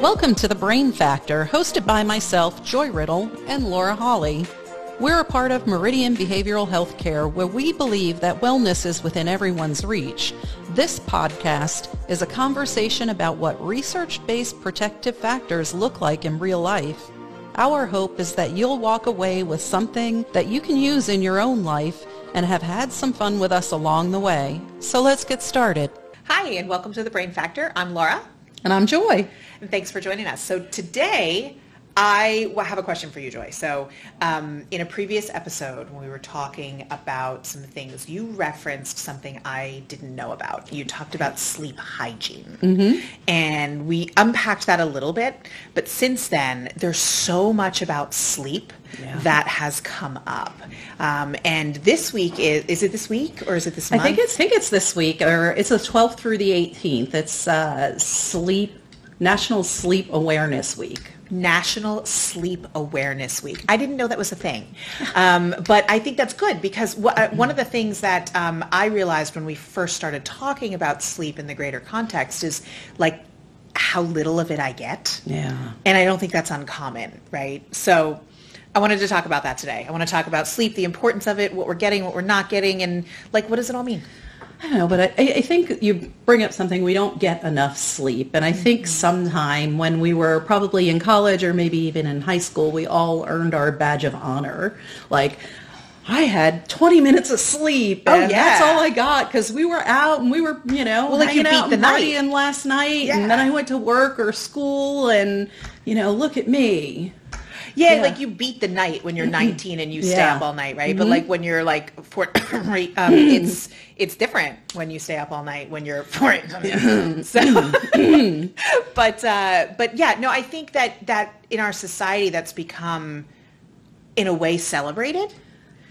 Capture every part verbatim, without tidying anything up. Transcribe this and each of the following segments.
Welcome to The Brain Factor, hosted by myself, Joy Riddle, and Laura Hawley. We're a part of Meridian Behavioral Healthcare, where we believe that wellness is within everyone's reach. This podcast is a conversation about what research-based protective factors look like in real life. Our hope is that you'll walk away with something that you can use in your own life and have had some fun with us along the way. So let's get started. Hi, and welcome to The Brain Factor. I'm Laura. And I'm Joy. And thanks for joining us. So today, I have a question for you, Joy. So um, in a previous episode, when we were talking about some things, you referenced something I didn't know about. You talked about sleep hygiene. Mm-hmm. And we unpacked that a little bit. But since then, there's so much about sleep yeah. that has come up. Um, and this week, is is it this week or is it this month? I think it's, I think it's this week, or it's the twelfth through the eighteenth. It's uh, sleep National Sleep Awareness Week. National Sleep Awareness Week. I didn't know that was a thing, um, but I think that's good because w- one of the things that um, I realized when we first started talking about sleep in the greater context is like how little of it I get. Yeah. And I don't think that's uncommon, right? So I wanted to talk about that today. I want to talk about sleep, the importance of it, what we're getting, what we're not getting, and like what does it all mean? I don't know, but I, I think you bring up something. We don't get enough sleep. And I think sometime when we were probably in college or maybe even in high school, we all earned our badge of honor. Like, I had twenty minutes of sleep. Oh, and yeah. That's all I got because we were out and we were, you know, well, like you beat out the night and last night. Yeah. And then I went to work or school and, you know, look at me. Yeah, yeah, like you beat the night when you're nineteen and you stay yeah. up all night, right? Mm-hmm. But like when you're like four, um, it's it's different when you stay up all night when you're four. So, but uh, but yeah, no, I think that that in our society that's become, in a way, celebrated.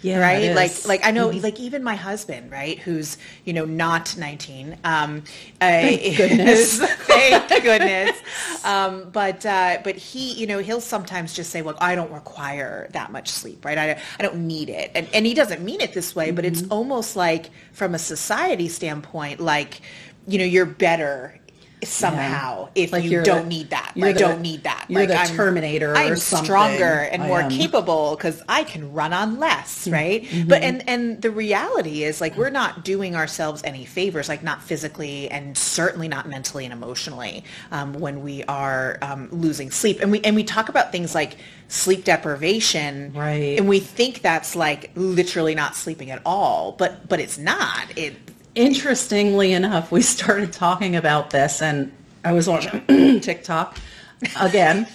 Yeah, right. Like, like I know, mm-hmm. like even my husband, right, who's you know not nineteen. Um, thank uh, goodness. thank goodness. Um, but uh, but he, you know, he'll sometimes just say, "Well, I don't require that much sleep, right? I I don't need it," and and he doesn't mean it this way, mm-hmm. but it's almost like from a society standpoint, like you know, you're better somehow yeah. if like you don't the, need that. I like, don't need that. You're like the I'm, Terminator or I'm something. Stronger and I more am. capable because I can run on less, right? Mm-hmm. But and, and the reality is like we're not doing ourselves any favors, like not physically and certainly not mentally and emotionally um, when we are um, losing sleep. And we and we talk about things like sleep deprivation, right? And we think that's like literally not sleeping at all, but but it's not. It Interestingly enough, we started talking about this, and I was watching TikTok again,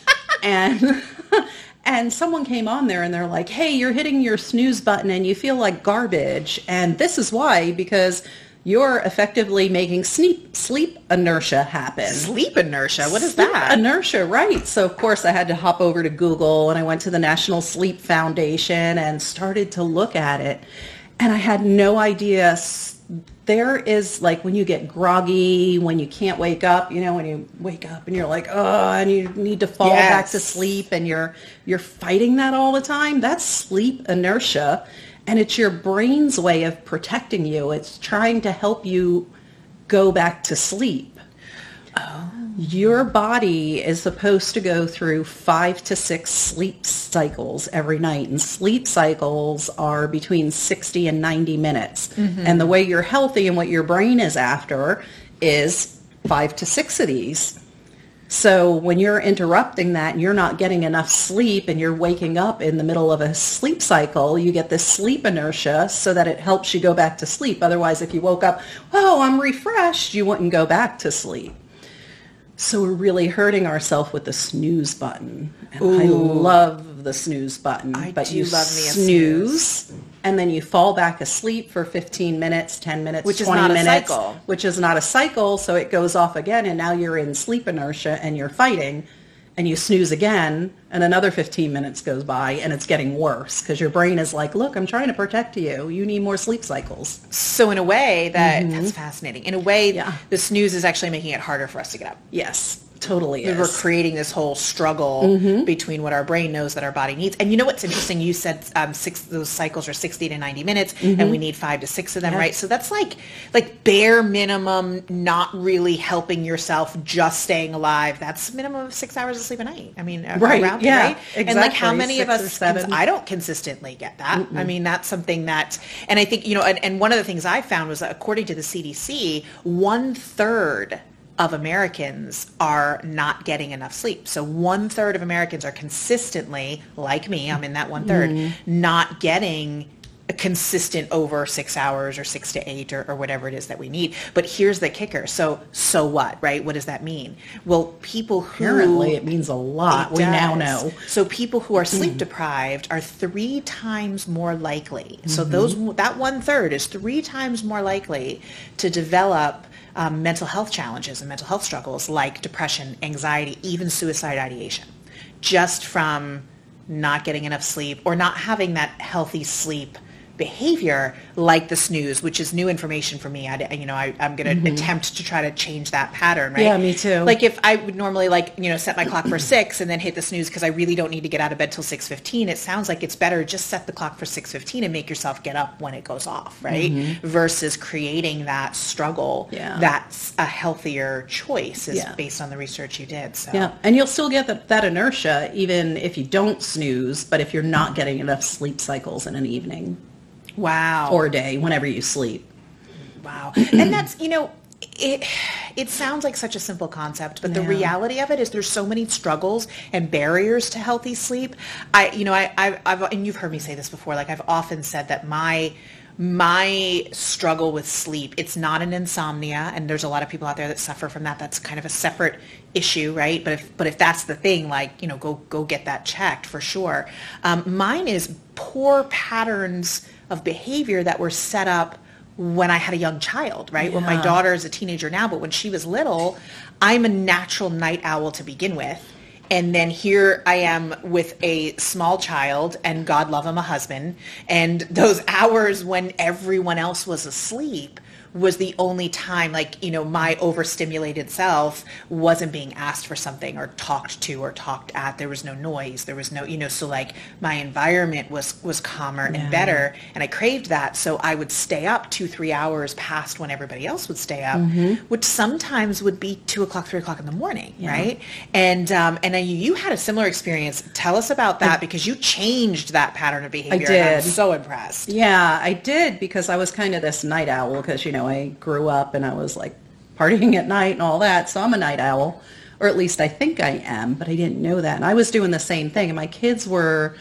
and and someone came on there, and they're like, hey, you're hitting your snooze button, and you feel like garbage, and this is why, because you're effectively making sleep, sleep inertia happen. Sleep inertia? What is sleep that? Inertia, right. So, of course, I had to hop over to Google, and I went to the National Sleep Foundation and started to look at it, and I had no idea. There is, like, when you get groggy, when you can't wake up, you know, when you wake up and you're like, oh, and you need to fall yes. back to sleep and you're you're fighting that all the time. That's sleep inertia, and it's your brain's way of protecting you. It's trying to help you go back to sleep. Oh. Your body is supposed to go through five to six sleep cycles every night, and sleep cycles are between sixty and ninety minutes. Mm-hmm. And the way you're healthy and what your brain is after is five to six of these. So when you're interrupting that and you're not getting enough sleep and you're waking up in the middle of a sleep cycle, you get this sleep inertia so that it helps you go back to sleep. Otherwise, if you woke up, oh, I'm refreshed, you wouldn't go back to sleep. So we're really hurting ourselves with the snooze button. I love the snooze button. I but do you love me snooze, snooze, and then you fall back asleep for fifteen minutes, ten minutes, which twenty is not minutes, a cycle. Which is not a cycle, so it goes off again, and now you're in sleep inertia, and you're fighting, and you snooze again, and another fifteen minutes goes by, and it's getting worse because your brain is like, look, I'm trying to protect you. You need more sleep cycles. So in a way, that, mm-hmm. that's fascinating. In a way, yeah. the snooze is actually making it harder for us to get up. Yes. Totally is. We're creating this whole struggle mm-hmm. between what our brain knows that our body needs. And you know what's interesting? You said um, six those cycles are sixty to ninety minutes, mm-hmm. and we need five to six of them, yeah. right? So that's like like bare minimum, not really helping yourself, just staying alive. That's minimum of six hours of sleep a night. I mean, right. around yeah, right? Exactly. And like how many six of us, cons- I don't consistently get that. Mm-mm. I mean, that's something that, and I think, you know, and, and one of the things I found was that according to the C D C, one third of Americans are not getting enough sleep. So one third of Americans are consistently, like me, I'm in that one third, mm. not getting a consistent over six hours or six to eight or, or whatever it is that we need. But here's the kicker. So, so what, right? What does that mean? Well, people who... Apparently it means a lot. We does. now know. So people who are sleep deprived are three times more likely. Mm-hmm. So those that one third is three times more likely to develop Um, mental health challenges and mental health struggles like depression, anxiety, even suicide ideation, just from not getting enough sleep or not having that healthy sleep behavior like the snooze, which is new information for me. I, you know, I, I'm going to mm-hmm. attempt to try to change that pattern, right? Yeah, me too. Like if I would normally like, you know, set my clock for six and then hit the snooze because I really don't need to get out of bed till six fifteen. It sounds like it's better just set the clock for six fifteen and make yourself get up when it goes off, right? Mm-hmm. Versus creating that struggle. Yeah. That's a healthier choice is yeah. based on the research you did. So. Yeah, and you'll still get the, that inertia even if you don't snooze, but if you're not getting enough sleep cycles in an evening. Wow. Or a day, whenever you sleep. Wow. And that's, you know, it it sounds like such a simple concept, but yeah. the reality of it is there's so many struggles and barriers to healthy sleep. I, you know, I, I, I've, and you've heard me say this before, like I've often said that my, my struggle with sleep, it's not an insomnia, and there's a lot of people out there that suffer from that. That's kind of a separate issue, right? But if but if that's the thing, like, you know, go go get that checked for sure. Um, mine is poor patterns of behavior that were set up when I had a young child, right? Yeah. When my daughter is a teenager now, but when she was little, I'm a natural night owl to begin with. And then here I am with a small child and God love him, a husband. And those hours when everyone else was asleep was the only time, like, you know, my overstimulated self wasn't being asked for something or talked to or talked at. There was no noise. There was no, you know, so like my environment was, was calmer yeah. and better. And I craved that. So I would stay up two, three hours past when everybody else would stay up, mm-hmm. which sometimes would be two o'clock, three o'clock in the morning. Yeah. Right. And, um, and I, you had a similar experience. Tell us about that I, because you changed that pattern of behavior. I did. And I'm so impressed. Yeah, I did because I was kind of this night owl because, you know, I grew up and I was like partying at night and all that. So I'm a night owl, or at least I think I am, but I didn't know that. And I was doing the same thing. And my kids were,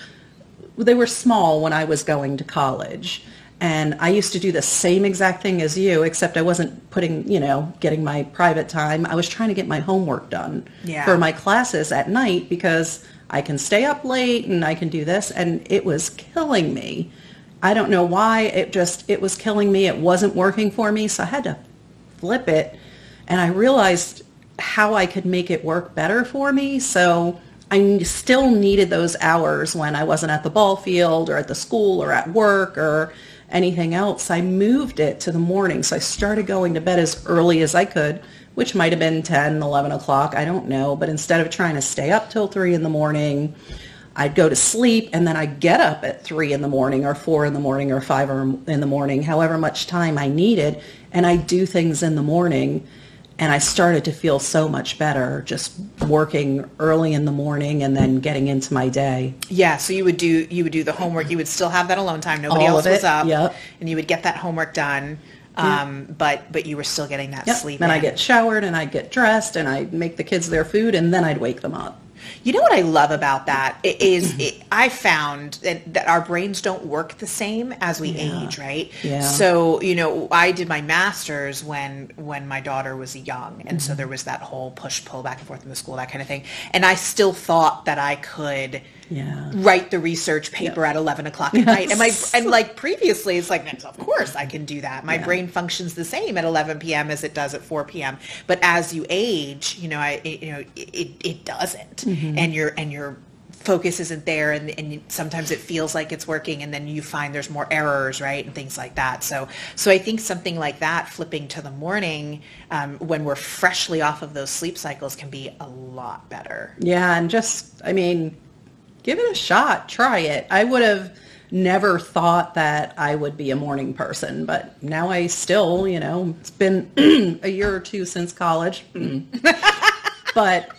they were small when I was going to college. And I used to do the same exact thing as you, except I wasn't putting, you know, getting my private time. I was trying to get my homework done yeah. for my classes at night because I can stay up late and I can do this. And it was killing me. I don't know why, it just, it was killing me. It wasn't working for me, so I had to flip it. And I realized how I could make it work better for me. So I still needed those hours when I wasn't at the ball field or at the school or at work or anything else. I moved it to the morning. So I started going to bed as early as I could, which might have been ten, eleven o'clock, I don't know. But instead of trying to stay up till three in the morning, I'd go to sleep and then I'd get up at three in the morning or four in the morning or five in the morning, however much time I needed. And I do things in the morning. And I started to feel so much better just working early in the morning and then getting into my day. Yeah. So you would do, you would do the homework. You would still have that alone time. Nobody All else was up. Yep. And you would get that homework done. Um, yeah. But, but you were still getting that yep. sleep. And I get showered and I get dressed and I make the kids their food and then I'd wake them up. You know what I love about that is it, I found that, that our brains don't work the same as we yeah. age, right? Yeah. So, you know, I did my master's when when my daughter was young. And mm-hmm. so there was that whole push-pull back and forth in the school, that kind of thing. And I still thought that I could yeah. write the research paper yep. at eleven o'clock at yes. night. And my and like previously, it's like, of course I can do that. My yeah. brain functions the same at eleven p.m. as it does at four p.m. But as you age, you know, I, it, you know, it, it doesn't. Mm-hmm. And your and your focus isn't there, and, and sometimes it feels like it's working, and then you find there's more errors, right, and things like that. So, so I think something like that, flipping to the morning um, when we're freshly off of those sleep cycles, can be a lot better. Yeah, and just, I mean, give it a shot, try it. I would have never thought that I would be a morning person, but now I still, you know, it's been a year or two since college, but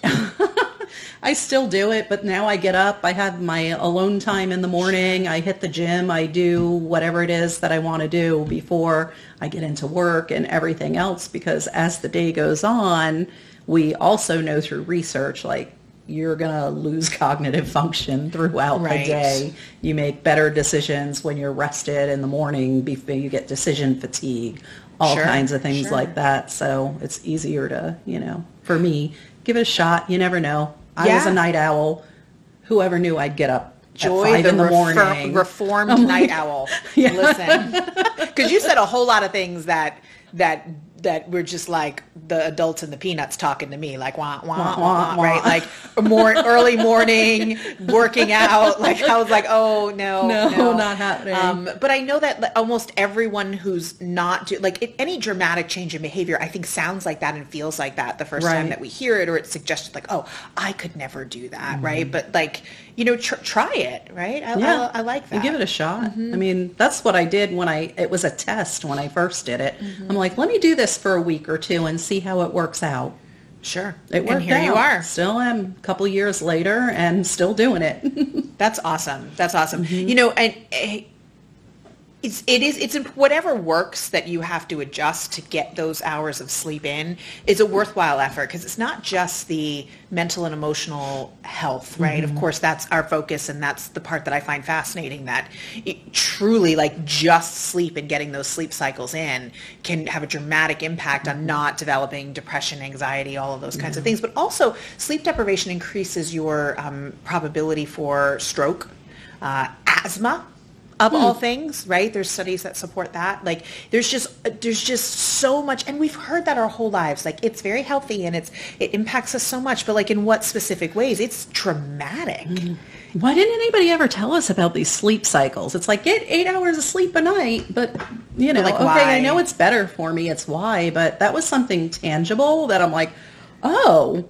I still do it. But now I get up, I have my alone time in the morning, I hit the gym, I do whatever it is that I want to do before I get into work and everything else, because as the day goes on, we also know through research, like, you're going to lose cognitive function throughout right. the day. You make better decisions when you're rested in the morning, before you get decision fatigue, all sure. kinds of things sure. like that. So it's easier to, you know, for me, give it a shot. You never know. I yeah. was a night owl. Whoever knew I'd get up Joy, at five the in the refer- morning. Reformed oh night owl. Yeah. Listen, because you said a whole lot of things that, that that were just like the adults in the Peanuts talking to me, like, wah, wah, wah, wah, wah, right? Like more early morning, working out. Like I was like, oh no, no, no. not happening. Um, but I know that almost everyone who's not do, like it, any dramatic change in behavior, I think sounds like that and feels like that the first right. time that we hear it, or it's suggested like, oh, I could never do that. Mm-hmm. Right. But like, you know, tr- try it. Right. I, yeah. I, I like that. You give it a shot. Mm-hmm. I mean, that's what I did when I, it was a test when I first did it. Mm-hmm. I'm like, let me do this for a week or two and see how it works out. Sure. It worked and here out. You are. Still am a couple years later and still doing it. That's awesome. That's awesome. Mm-hmm. You know, and it's, it is, it's whatever works that you have to adjust to get those hours of sleep in is a worthwhile effort, because it's not just the mental and emotional health, right? Mm-hmm. Of course, that's our focus, and that's the part that I find fascinating, that it truly, like, just sleep and getting those sleep cycles in can have a dramatic impact on not developing depression, anxiety, all of those kinds mm-hmm. of things. But also, sleep deprivation increases your um, probability for stroke, uh, asthma, of hmm. all things, right? There's studies that support that. Like, there's just there's just so much, and we've heard that our whole lives. Like, it's very healthy and it's it impacts us so much, but like in what specific ways? It's dramatic. Mm. Why didn't anybody ever tell us about these sleep cycles? It's like, get eight hours of sleep a night, but you know, but like, okay, why? I know it's better for me. It's why, but that was something tangible that I'm like, oh.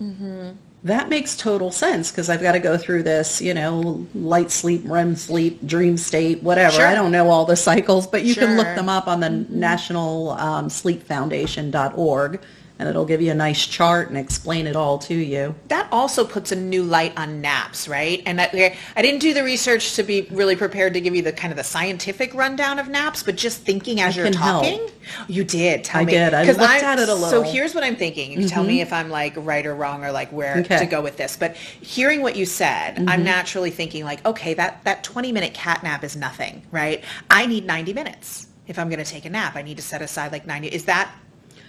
Mm-hmm. That makes total sense, because I've got to go through this, you know, light sleep, R E M sleep, dream state, whatever. Sure. I don't know all the cycles, but you sure. can look them up on the mm-hmm. National um, Sleep Foundation dot org, and it'll give you a nice chart and explain it all to you. That also puts a new light on naps, right? And I, I didn't do the research to be really prepared to give you the kind of the scientific rundown of naps, but just thinking as it you're talking. Help. You did. Tell I me. did. I looked I'm, at it a little. So here's what I'm thinking. You mm-hmm. tell me if I'm like right or wrong, or like where okay. to go with this. But hearing what you said, mm-hmm. I'm naturally thinking like, okay, that, that twenty minute cat nap is nothing, right? I need ninety minutes. If I'm going to take a nap, I need to set aside like ninety. Is that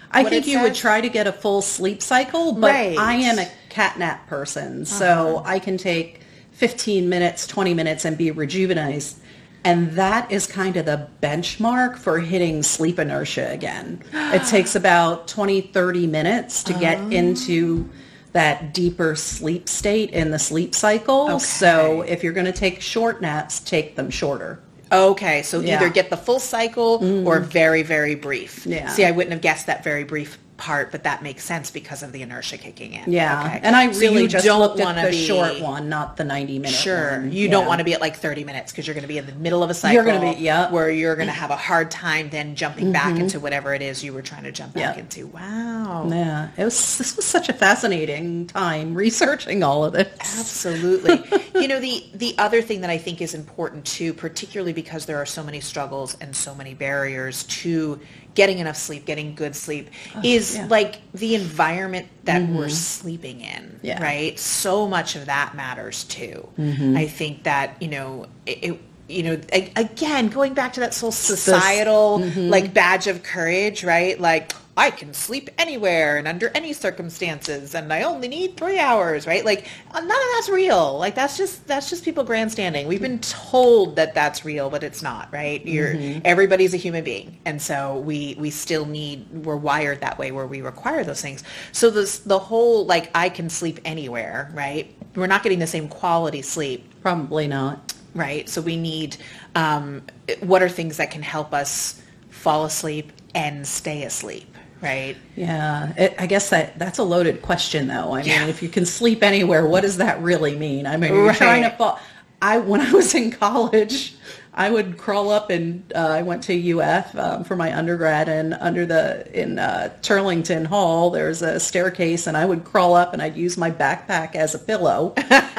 I what think you says? Would try to get a full sleep cycle, but right. I am a cat nap person. Uh-huh. So I can take fifteen minutes, twenty minutes and be rejuvenized. And that is kind of the benchmark for hitting sleep inertia again. It takes about twenty, thirty minutes to get um. into that deeper sleep state in the sleep cycle. Okay. So if you're going to take short naps, take them shorter. Okay, so yeah. either get the full cycle mm. or very, very brief. Yeah. See, I wouldn't have guessed that very brief part, but that makes sense because of the inertia kicking in. Yeah, okay. And I really so just don't looked at the be, short one, not the ninety minute sure, one. Sure, you yeah. don't want to be at like thirty minutes, because you're going to be in the middle of a cycle you're gonna be, yeah. where you're going to have a hard time then jumping mm-hmm. back into whatever it is you were trying to jump back yeah. into. Wow. Yeah, it was. This was such a fascinating time researching all of this. Absolutely. You know, the, the other thing that I think is important too, particularly because there are so many struggles and so many barriers to getting enough sleep, getting good sleep, oh, is yeah. like the environment that mm-hmm. we're sleeping in, yeah. right? So much of that matters too. Mm-hmm. I think that, you know, it, it you know, I, again, going back to that whole societal, this, mm-hmm. like badge of courage, right? Like, I can sleep anywhere and under any circumstances, and I only need three hours, right? Like, none of that's real. Like, that's just that's just people grandstanding. We've been told that that's real, but it's not, right? You're mm-hmm. everybody's a human being, and so we we still need we're wired that way where we require those things. So this the whole like I can sleep anywhere, right? We're not getting the same quality sleep. Probably not. Right. So we need, um, what are things that can help us fall asleep and stay asleep, right? Yeah. It, I guess that, that's a loaded question, though. I yeah. mean, if you can sleep anywhere, what does that really mean? I mean, right. you're trying to fall. I, when I was in college, I would crawl up and uh, I went to U F um, for my undergrad, and under the in uh, Turlington Hall there's a staircase, and I would crawl up and I'd use my backpack as a pillow,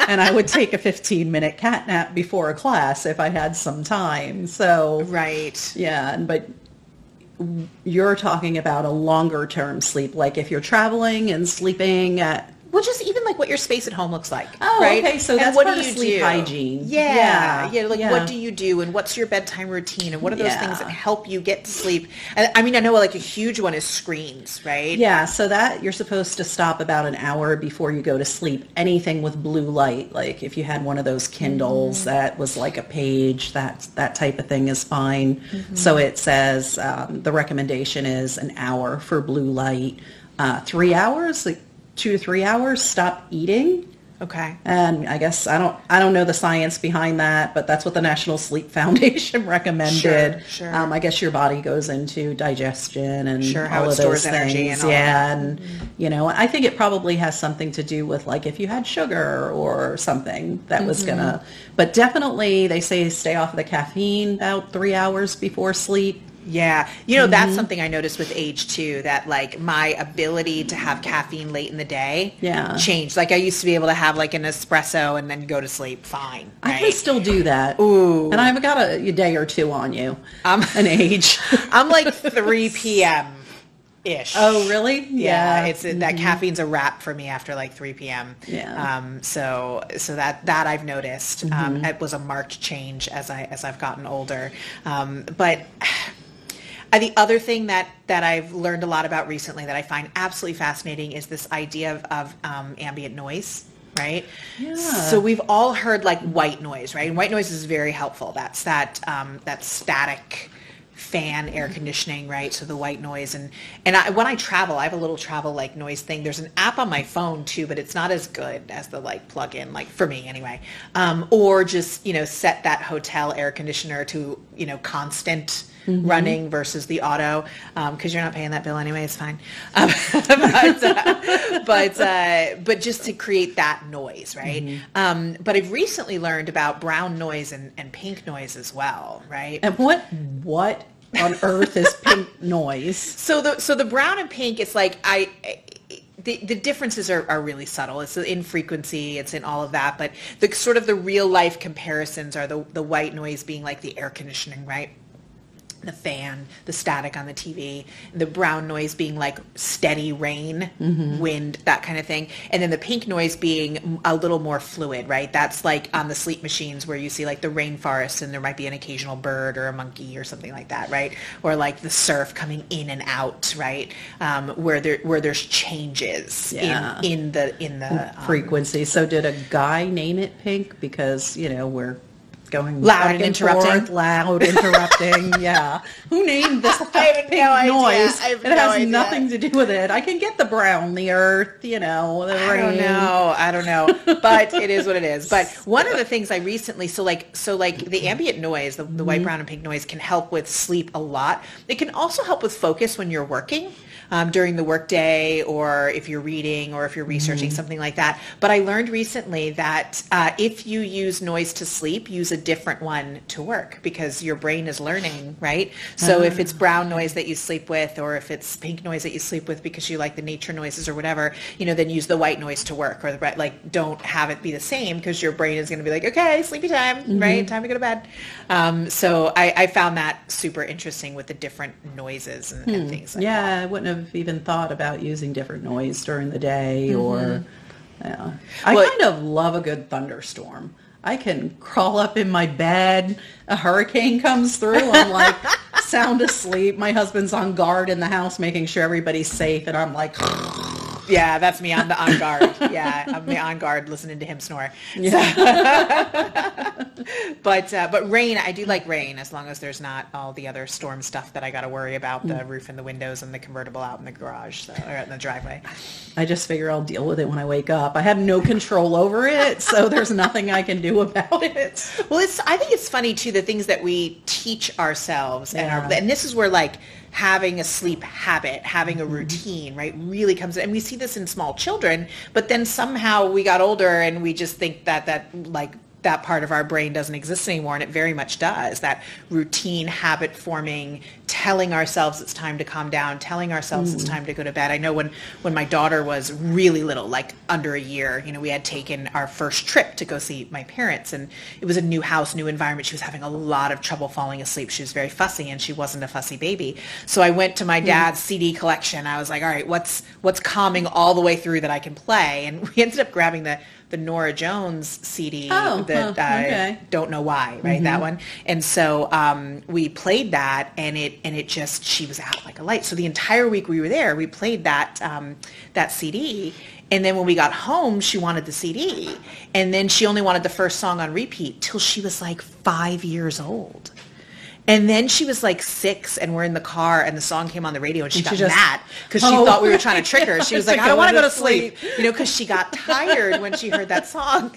and I would take a fifteen minute cat nap before a class if I had some time. So right, yeah, but you're talking about a longer term sleep, like if you're traveling and sleeping at. Well, just even like what your space at home looks like. Oh, right? Okay. So that's what part do you of sleep do? Hygiene. Yeah. Yeah. yeah like yeah. What do you do, and what's your bedtime routine, and what are those yeah. things that help you get to sleep? And, I mean, I know like a huge one is screens, right? Yeah. So that you're supposed to stop about an hour before you go to sleep. Anything with blue light, like if you had one of those Kindles mm-hmm. that was like a page, that that type of thing is fine. Mm-hmm. So it says um, the recommendation is an hour for blue light, uh, three hours. Like, two to three hours, stop eating. Okay. And I guess I don't I don't know the science behind that, but that's what the National Sleep Foundation recommended. Sure, sure. Um, I guess your body goes into digestion and sure, all how it of those stores things. Energy and all yeah, that. And mm-hmm. you know, I think it probably has something to do with like if you had sugar or something that was mm-hmm. gonna. But definitely, they say stay off of the caffeine about three hours before sleep. Yeah. You know, that's mm-hmm. something I noticed with age too, that like my ability to have caffeine late in the day yeah. changed. Like I used to be able to have like an espresso and then go to sleep fine. Right? I can still do that. Ooh. And I've got a, a day or two on you. I'm an age. I'm like three p.m. ish. Oh, really? Yeah. yeah it's mm-hmm. that caffeine's a wrap for me after like three p.m. Yeah. Um, so, so that, that I've noticed, mm-hmm. um, it was a marked change as I, as I've gotten older. Um, but Uh, the other thing that, that I've learned a lot about recently that I find absolutely fascinating is this idea of, of um, ambient noise, right? Yeah. So we've all heard like white noise, right? And white noise is very helpful. That's that um, that static fan air conditioning, right? So the white noise. And, and I, when I travel, I have a little travel like noise thing. There's an app on my phone too, but it's not as good as the like plug-in, like for me anyway. Um, or just, you know, set that hotel air conditioner to, you know, constant Mm-hmm. running versus the auto, because um, you're not paying that bill anyway. It's fine, um, but uh, but, uh, but just to create that noise, right? Mm-hmm. Um, but I've recently learned about brown noise and, and pink noise as well, right? And what what on earth is pink noise? So the so the brown and pink, it's like I. I The, the differences are, are really subtle. It's in frequency, it's in all of that, but the sort of the real life comparisons are the the white noise being like the air conditioning, right? The fan, the static on the T V, the brown noise being like steady rain, mm-hmm. wind, that kind of thing. And then the pink noise being a little more fluid, right? That's like on the sleep machines where you see like the rainforest and there might be an occasional bird or a monkey or something like that, right? Or like the surf coming in and out, right? Um, where there where there's changes yeah. in, in the in the um, frequency. So did a guy name it pink? Because, you know, we're going loud and interrupting, forth, loud interrupting. Yeah, who named this pink no noise? It no has idea. Nothing to do with it. I can get the brown, the earth, you know, the I rain. I don't know. I don't know. But it is what it is. But one of the things I recently, so like, so like the ambient noise, the, the white, brown, and pink noise can help with sleep a lot. It can also help with focus when you're working. Um, during the workday, or if you're reading, or if you're researching mm-hmm. something like that. But I learned recently that uh, if you use noise to sleep, use a different one to work, because your brain is learning, right? So uh-huh. if it's brown noise that you sleep with, or if it's pink noise that you sleep with because you like the nature noises or whatever, you know, then use the white noise to work, or the like. Don't have it be the same, because your brain is going to be like, okay, sleepy time, mm-hmm. right? Time to go to bed. Um, so I, I found that super interesting with the different noises and, hmm. and things like yeah, that. Yeah, I wouldn't have even thought about using different noise during the day, or mm-hmm. yeah. I well, kind of love a good thunderstorm. I can crawl up in my bed. A hurricane comes through. I'm like sound asleep. My husband's on guard in the house, making sure everybody's safe. And I'm like, yeah, that's me. I'm the on guard. Yeah, I'm the on guard listening to him snore. Yeah. So, but uh, but rain, I do like rain as long as there's not all the other storm stuff that I got to worry about, the mm. roof and the windows and the convertible out in the garage so, or in the driveway. I just figure I'll deal with it when I wake up. I have no control over it, so there's nothing I can do about it. Well, it's I think it's funny, too, the things that we teach ourselves. Yeah. and our, And this is where, like, having a sleep habit, having a routine, right, really comes in. And we see this in small children, but then somehow we got older and we just think that that like that part of our brain doesn't exist anymore, and it very much does. That routine, habit forming, telling ourselves it's time to calm down, telling ourselves mm. it's time to go to bed. I know when, when my daughter was really little, like under a year, you know, we had taken our first trip to go see my parents, and it was a new house, new environment. She was having a lot of trouble falling asleep. She was very fussy, and she wasn't a fussy baby. So I went to my dad's mm. C D collection. I was like, all right, what's what's calming all the way through that I can play? And we ended up grabbing the the Nora Jones C D oh, that I huh, okay. uh, don't know why, right? Mm-hmm. That one. And so um, we played that, and it and it just, she was out like a light. So the entire week we were there, we played that um, that C D. And then when we got home, she wanted the C D. And then she only wanted the first song on repeat till she was like five years old. And then she was like six, and we're in the car, and the song came on the radio, and she and got she just, mad because she oh, thought we were trying to trick her. She was like, I don't want to go to sleep, sleep. you know, because she got tired when she heard that song.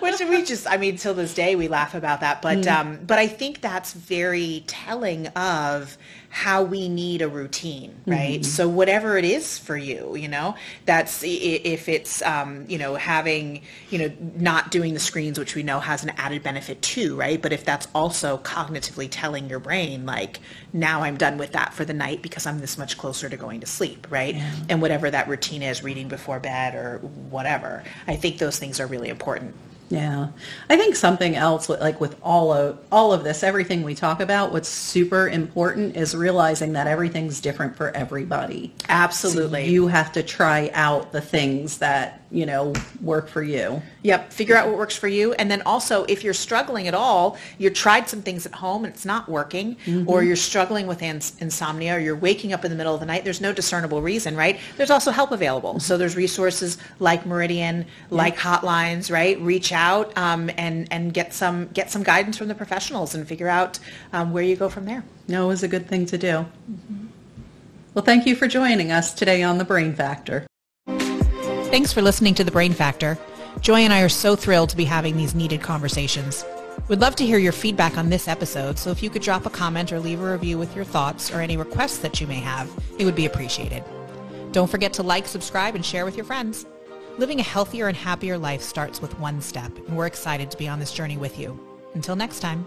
Which we just, I mean, till this day, we laugh about that. But mm. um, but I think that's very telling of how we need a routine, right? Mm-hmm. So whatever it is for you, you know, that's if it's, um, you know, having, you know, not doing the screens, which we know has an added benefit too, right? But if that's also cognitively telling your brain, like, now I'm done with that for the night because I'm this much closer to going to sleep, right? Yeah. And whatever that routine is, reading before bed or whatever, I think those things are really important. Yeah. I think something else, like with all of, all of this, everything we talk about, what's super important is realizing that everything's different for everybody. Absolutely. So you have to try out the things that, you know, work for you. Yep. Figure out what works for you. And then also, if you're struggling at all, you tried some things at home and it's not working, mm-hmm. or you're struggling with ins- insomnia, or you're waking up in the middle of the night, there's no discernible reason, right? There's also help available. So there's resources like Meridian, like mm-hmm. hotlines, right? Reach out um, and, and get some, get some guidance from the professionals and figure out um, where you go from there. No, it's a good thing to do. Mm-hmm. Well, thank you for joining us today on The Brain Factor. Thanks for listening to The Brain Factor. Joy and I are so thrilled to be having these needed conversations. We'd love to hear your feedback on this episode, so if you could drop a comment or leave a review with your thoughts or any requests that you may have, it would be appreciated. Don't forget to like, subscribe, and share with your friends. Living a healthier and happier life starts with one step, and we're excited to be on this journey with you. Until next time.